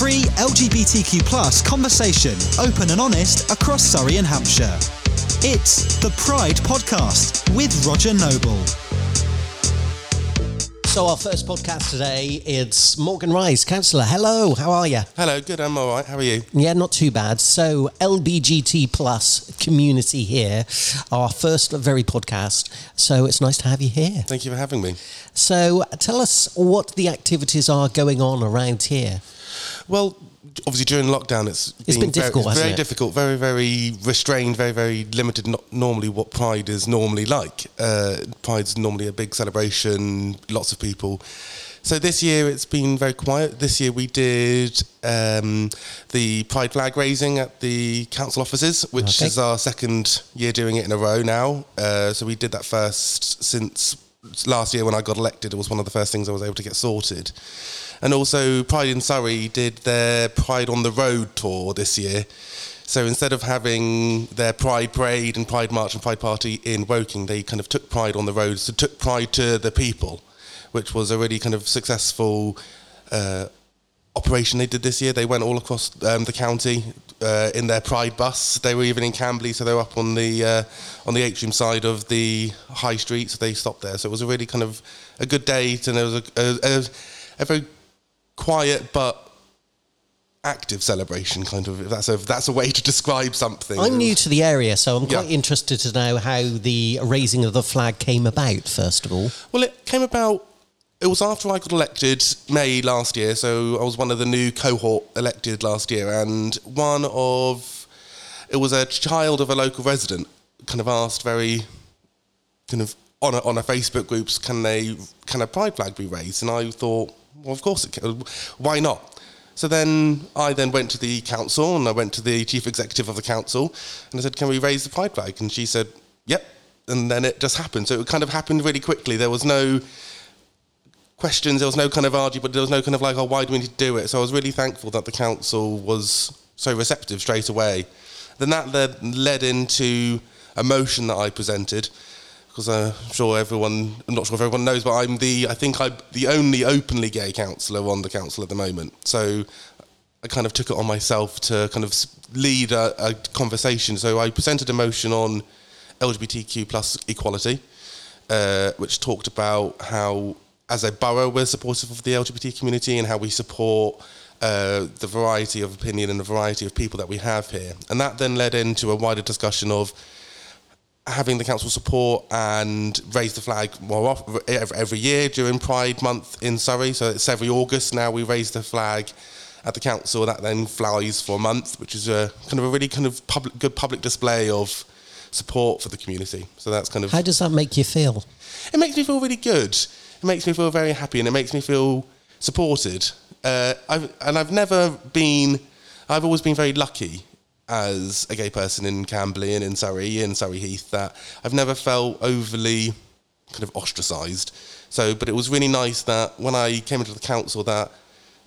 free LGBTQ+ conversation, open and honest, across Surrey and Hampshire. It's the Pride Podcast with Roger Noble. So our first podcast today, it's Morgan Rise, councillor. Hello, how are you? Hello, good, I'm all right. How are you? Yeah, not too bad. So LGBT plus community here, our first very podcast. So it's nice to have you here. Thank you for having me. So tell us what the activities are going on around here. Well, obviously during lockdown, it's been very difficult, very, very restrained, very, very limited, not normally what Pride is normally like. Pride's normally a big celebration, lots of people. So this year it's been very quiet. This year we did the Pride flag raising at the council offices, which is our second year doing it in a row now. So we did that first since last year when I got elected. It was one of the first things I was able to get sorted. And also Pride in Surrey did their Pride on the Road tour this year. So instead of having their Pride Parade and Pride March and Pride Party in Woking, they kind of took Pride on the road, so took Pride to the people, which was a really kind of successful operation they did this year. They went all across the county in their Pride bus. They were even in Camberley, so they were up on the atrium side of the high street, so they stopped there. So it was a really kind of a good date, and it was a very quiet but active celebration, kind of, if that's a way to describe something. I'm new to the area, so I'm quite interested to know how the raising of the flag came about, first of all. Well, it came about, it was after I got elected May last year, so I was one of the new cohort elected last year, and it was a child of a local resident, kind of asked very, kind of, on a Facebook group, can a pride flag be raised? And I thought, well, of course it can. Why not? So then I went to the council, and I went to the chief executive of the council, and I said, can we raise the pride flag? And she said, yep. And then it just happened. So it kind of happened really quickly. There was no questions. There was no kind of argument. There was no kind of like, oh, why do we need to do it? So I was really thankful that the council was so receptive straight away. Then that led into a motion that I presented, because I'm not sure if everyone knows, but I think I'm the only openly gay councillor on the council at the moment. So I kind of took it on myself to kind of lead a conversation. So I presented a motion on LGBTQ plus equality, which talked about how, as a borough, we're supportive of the LGBT community and how we support the variety of opinion and the variety of people that we have here. And that then led into a wider discussion of having the council support and raise the flag more often, every year during Pride Month in Surrey. So it's every August now we raise the flag at the council. That then flies for a month, which is a really good public display of support for the community. So that's kind of... How does that make you feel? It makes me feel really good. It makes me feel very happy, and it makes me feel supported. I've always been very lucky as a gay person in Camberley and in Surrey Heath, that I've never felt overly kind of ostracised. So, but it was really nice that when I came into the council, that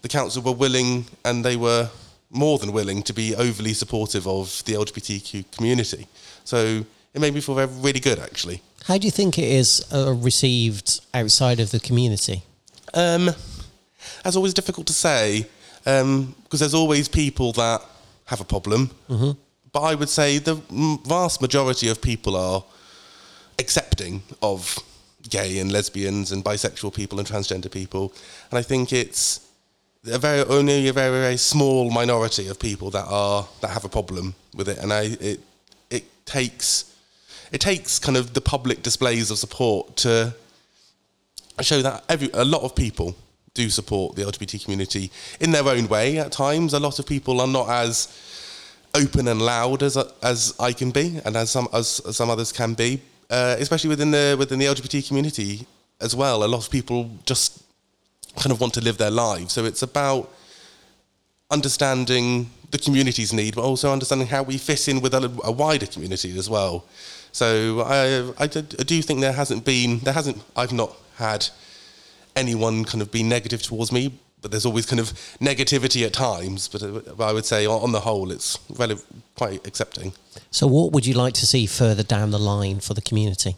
the council were willing, and they were more than willing, to be overly supportive of the LGBTQ community. So it made me feel really good, actually. How do you think it is received outside of the community? That's always difficult to say, because there's always people that have a problem, mm-hmm. but I would say the vast majority of people are accepting of gay and lesbians and bisexual people and transgender people, and I think it's only a very, very small minority of people that have a problem with it, and it takes kind of the public displays of support to show that a lot of people do support the LGBT community in their own way at times. A lot of people are not as open and loud as I can be, and as some others can be, especially within the LGBT community as well. A lot of people just kind of want to live their lives. So it's about understanding the community's need, but also understanding how we fit in with a wider community as well. So I do think I've not had anyone kind of be negative towards me, but there's always kind of negativity at times, but I would say on the whole it's quite accepting. So what would you like to see further down the line for the community?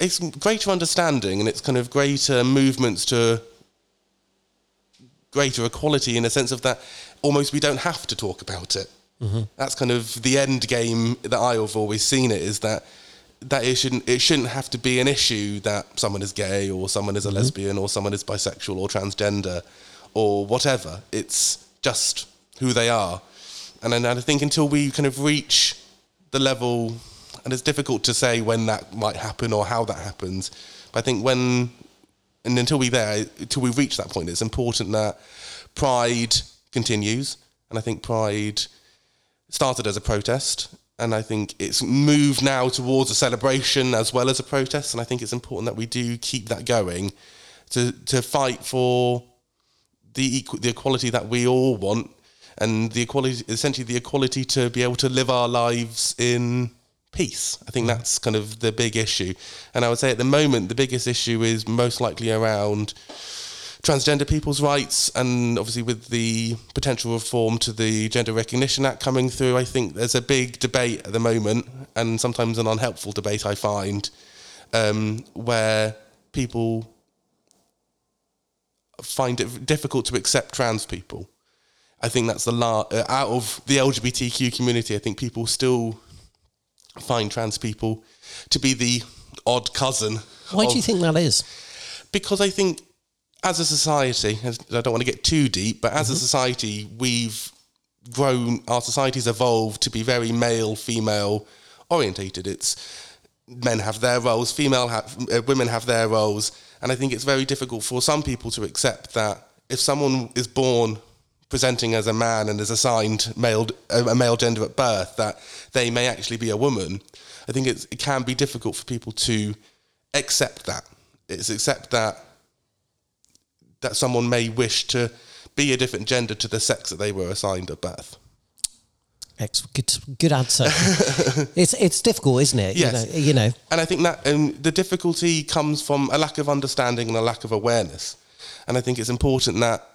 It's greater understanding, and it's kind of greater movements to greater equality in a sense of that almost we don't have to talk about it. Mm-hmm. That's kind of the end game that I've always seen it, is that it shouldn't have to be an issue that someone is gay or someone is a mm-hmm. lesbian or someone is bisexual or transgender or whatever. It's just who they are. And then I think until we kind of reach the level, and it's difficult to say when that might happen or how that happens, but I think until we reach that point, it's important that Pride continues. And I think Pride started as a protest, and I think it's moved now towards a celebration as well as a protest. And I think it's important that we do keep that going to fight for the equality that we all want, and the equality to be able to live our lives in peace. I think that's kind of the big issue. And I would say at the moment, the biggest issue is most likely around transgender people's rights, and obviously with the potential reform to the Gender Recognition Act coming through, I think there's a big debate at the moment, and sometimes an unhelpful debate I find, where people find it difficult to accept trans people. I think that's out of the LGBTQ community, I think people still find trans people to be the odd cousin. Why do you think that is? Because I think as a society, I don't want to get too deep, but as mm-hmm. a society, we've grown, our society's evolved to be very male-female orientated. It's men have their roles, women have their roles, and I think it's very difficult for some people to accept that if someone is born presenting as a man and is assigned a male gender at birth, that they may actually be a woman. I think it can be difficult for people to accept that. It's accept that someone may wish to be a different gender to the sex that they were assigned at birth. Good answer. It's difficult, isn't it? Yes. You know. And I think that the difficulty comes from a lack of understanding and a lack of awareness. And I think it's important that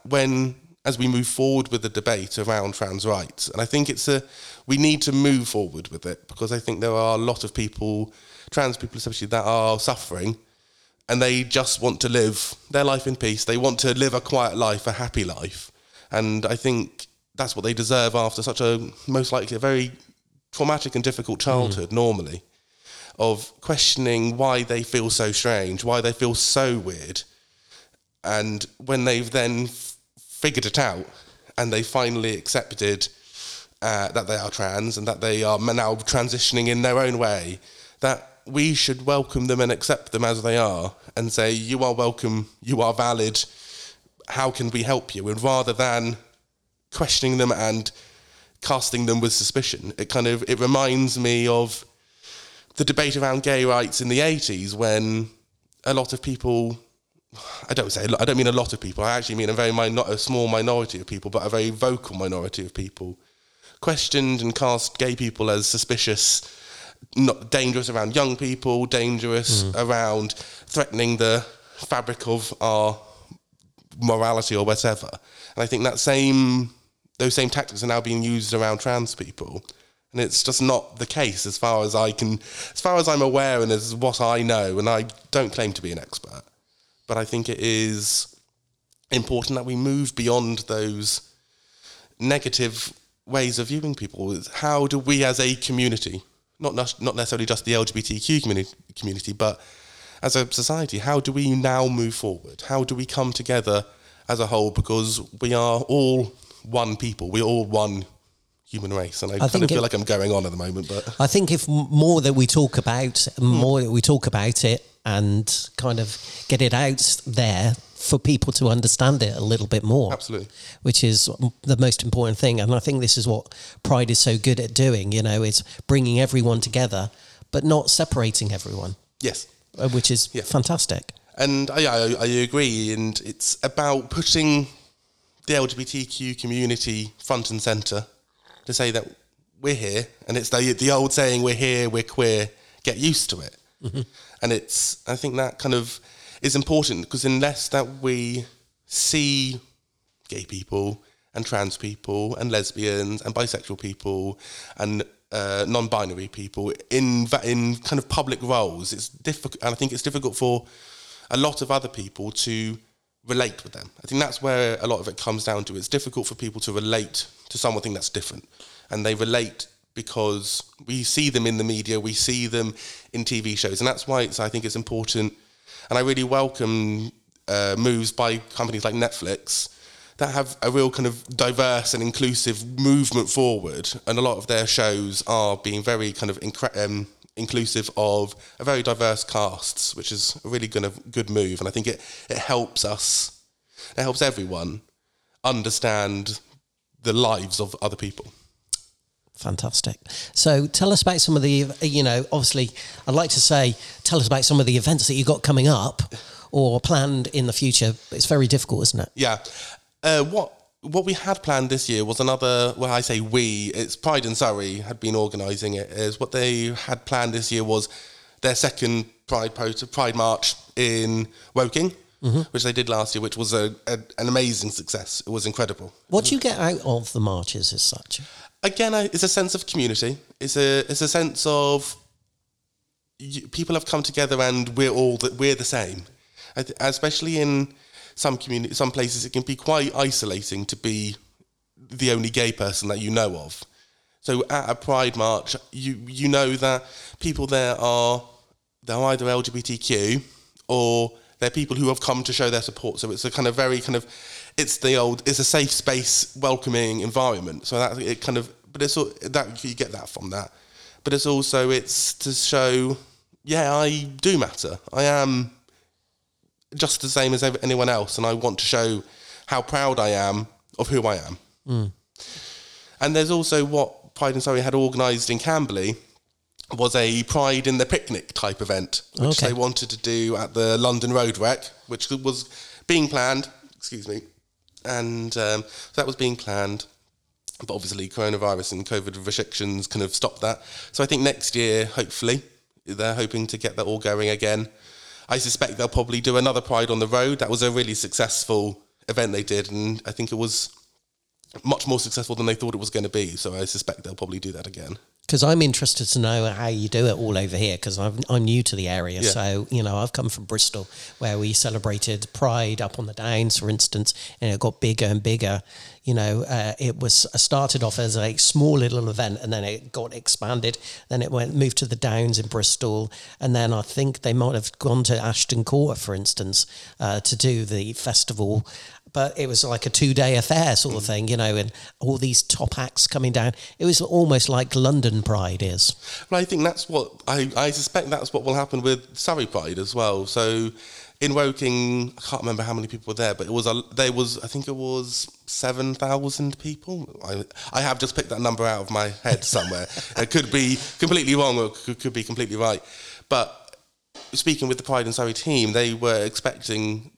as we move forward with the debate around trans rights, and I think we need to move forward with it, because I think there are a lot of people, trans people especially, that are suffering, and they just want to live their life in peace. They want to live a quiet life, a happy life. And I think that's what they deserve after such a, most likely, a very traumatic and difficult childhood, normally, of questioning why they feel so strange, why they feel so weird. And when they've then figured it out, and they finally accepted that they are trans and that they are now transitioning in their own way, that we should welcome them and accept them as they are and say, you are welcome, you are valid, how can we help you? And rather than questioning them and casting them with suspicion, it reminds me of the debate around gay rights in the 80s, when a lot of people... I don't mean a lot of people. I actually mean a small minority of people, but a very vocal minority of people, questioned and cast gay people as suspicious, not dangerous around young people, dangerous around threatening the fabric of our morality or whatever. And I think those same tactics are now being used around trans people, and it's just not the case as far as I'm aware, and as what I know. And I don't claim to be an expert, but I think it is important that we move beyond those negative ways of viewing people. How do we as a community, not necessarily just the LGBTQ community, but as a society, how do we now move forward? How do we come together as a whole? Because we are all one people. We're all one human race, and I kind of feel like I'm going on at the moment. But I think if more that we talk about it, and kind of get it out there for people to understand it a little bit more. Absolutely. Which is the most important thing. And I think this is what Pride is so good at doing, you know, it's bringing everyone together, but not separating everyone. Yes. Which is fantastic. And I agree. And it's about putting the LGBTQ community front and centre to say that we're here. And it's the old saying, we're here, we're queer, get used to it. Mm-hmm. And I think that kind of is important, because unless that we see gay people and trans people and lesbians and bisexual people and non-binary people in kind of public roles, it's difficult. And I think it's difficult for a lot of other people to relate with them. I think that's where a lot of it comes down to. It's difficult for people to relate to something that's different. And they relate because we see them in the media, we see them in TV shows. And that's why I think it's important. And I really welcome moves by companies like Netflix that have a real kind of diverse and inclusive movement forward. And a lot of their shows are being very kind of inclusive of a very diverse casts, which is a really good move. And I think it helps us, it helps everyone understand the lives of other people. Fantastic. So tell us about some of the, obviously I'd like to say, tell us about some of the events that you've got coming up or planned in the future. It's very difficult, isn't it? Yeah. What we had planned this year was another, well, I say we, it's Pride in Surrey had been organising it, is what they had planned this year was their second Pride March in Woking, mm-hmm. which they did last year, which was an amazing success. It was incredible. What do you get out of the marches as such? Again, it's a sense of community. It's a sense of people have come together and we're the same. Especially in some places, it can be quite isolating to be the only gay person that you know of. So at a Pride March, you know that people there they're either LGBTQ or they're people who have come to show their support. So it's a kind of it's a safe space, welcoming environment. So that it kind of, but it's all that you get that from that. But it's also to show, yeah, I do matter. I am just the same as anyone else, and I want to show how proud I am of who I am. Mm. And there's also what Pride in Surrey had organised in Camberley was a Pride in the Picnic type event, which they wanted to do at the London Road Wreck, which was being planned, and so that was being planned, but obviously coronavirus and COVID restrictions kind of stopped that. So I think next year, hopefully, they're hoping to get that all going again. I suspect they'll probably do another Pride on the Road. That was a really successful event they did, and I think it was much more successful than they thought it was going to be, so I suspect they'll probably do that again. Because I'm interested to know how you do it all over here, because I'm new to the area, yeah. So, I've come from Bristol, where we celebrated Pride up on the Downs, for instance, and it got bigger and bigger. It was started off as a small little event, and then it got expanded, then it moved to the Downs in Bristol, and then I think they might have gone to Ashton Court, for instance, to do the festival. But it was like a two-day affair sort of thing, and all these top acts coming down. It was almost like London Pride is. Well, I think that's what, I suspect that's what will happen with Surrey Pride as well. So in Woking, I can't remember how many people were there, but I think it was 7,000 people. I have just picked that number out of my head somewhere. It could be completely wrong or it could be completely right. But speaking with the Pride in Surrey team, they were expecting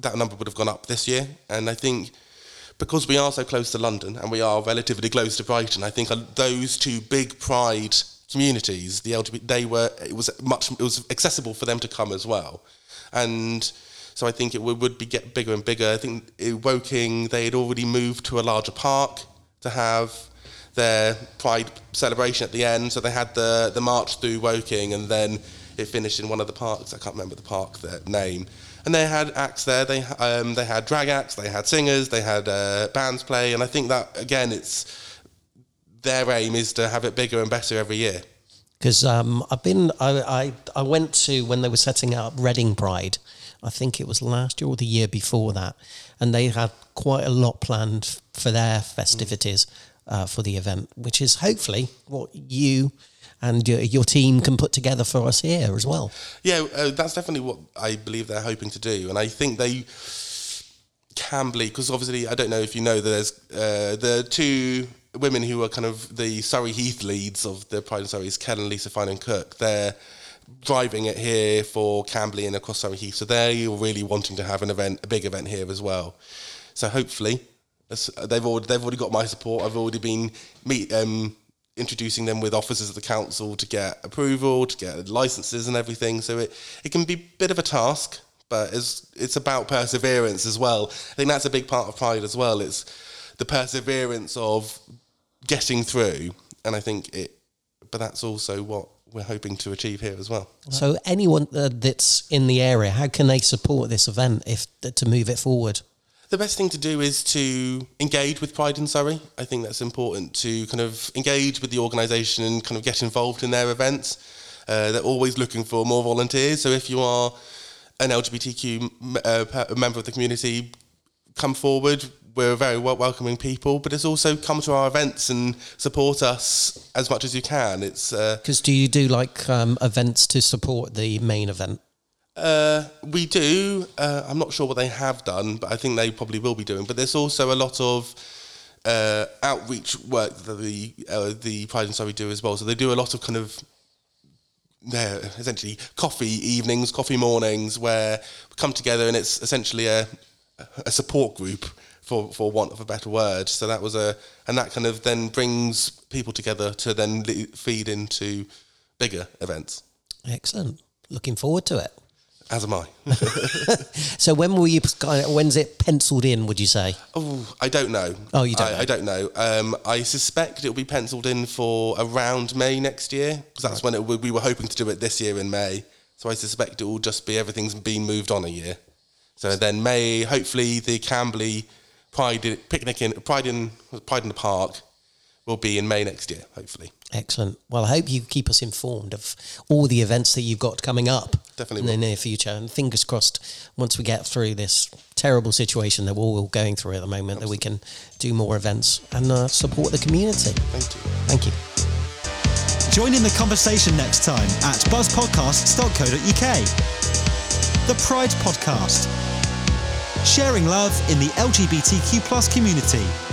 that number would have gone up this year. And I think because we are so close to London and we are relatively close to Brighton, I think those two big Pride communities, the LGBT, it was accessible for them to come as well. And so I think it would get bigger and bigger. I think in Woking, they had already moved to a larger park to have their Pride celebration at the end. So they had the march through Woking and then it finished in one of the parks. I can't remember the park, their name. And they had acts there, they had drag acts, they had singers, they had bands play, and I think that, again, it's their aim is to have it bigger and better every year. Because I went to, when they were setting up Reading Pride, I think it was last year or the year before that, and they had quite a lot planned for their festivities for the event, which is hopefully what you and your team can put together for us here as well. Yeah, that's definitely what I believe they're hoping to do. And I think they can believe, because obviously, I don't know if you know, there's the two women who are kind of the Surrey Heath leads of the Pride in Surrey, Ken and Lisa Fine and Cook. They're driving it here for Camberley and across Surrey Heath. So they're really wanting to have an event, a big event here as well. So hopefully, they've already got my support. I've already been introducing them with officers of the council to get approval, to get licences and everything. So it can be a bit of a task, but it's about perseverance as well. I think that's a big part of Pride as well. It's the perseverance of getting through. And I think but that's also what we're hoping to achieve here as well. So anyone that's in the area, how can they support this event if to move it forward? The best thing to do is to engage with Pride in Surrey. I think that's important, to kind of engage with the organisation and kind of get involved in their events. They're always looking for more volunteers. So if you are an LGBTQ member of the community, come forward. We're very welcoming people, but it's also come to our events and support us as much as you can. It's because do you do like events to support the main event? We do. I'm not sure what they have done, but I think they probably will be doing. But there's also a lot of outreach work that the Pride in Surrey do as well. So they do a lot of kind of essentially coffee evenings, coffee mornings, where we come together and it's essentially a support group, for want of a better word. So that was and that kind of then brings people together to then feed into bigger events. Excellent. Looking forward to it. As am I. So when's it penciled in, would you say? Oh, I don't know. Oh, you don't know? I don't know. I suspect it'll be penciled in for around May next year, because that's right. When we were hoping to do it this year in May. So I suspect it will just be everything's been moved on a year. So then May, hopefully the Camberley Pride in the Park will be in May next year, hopefully. Excellent. Well, I hope you keep us informed of all the events that you've got coming up. Definitely in the near future. And fingers crossed, once we get through this terrible situation that we're all going through at the moment, Absolutely. That we can do more events and support the community. Thank you. Join in the conversation next time at buzzpodcasts.co.uk. The Pride Podcast. Sharing love in the LGBTQ+ community.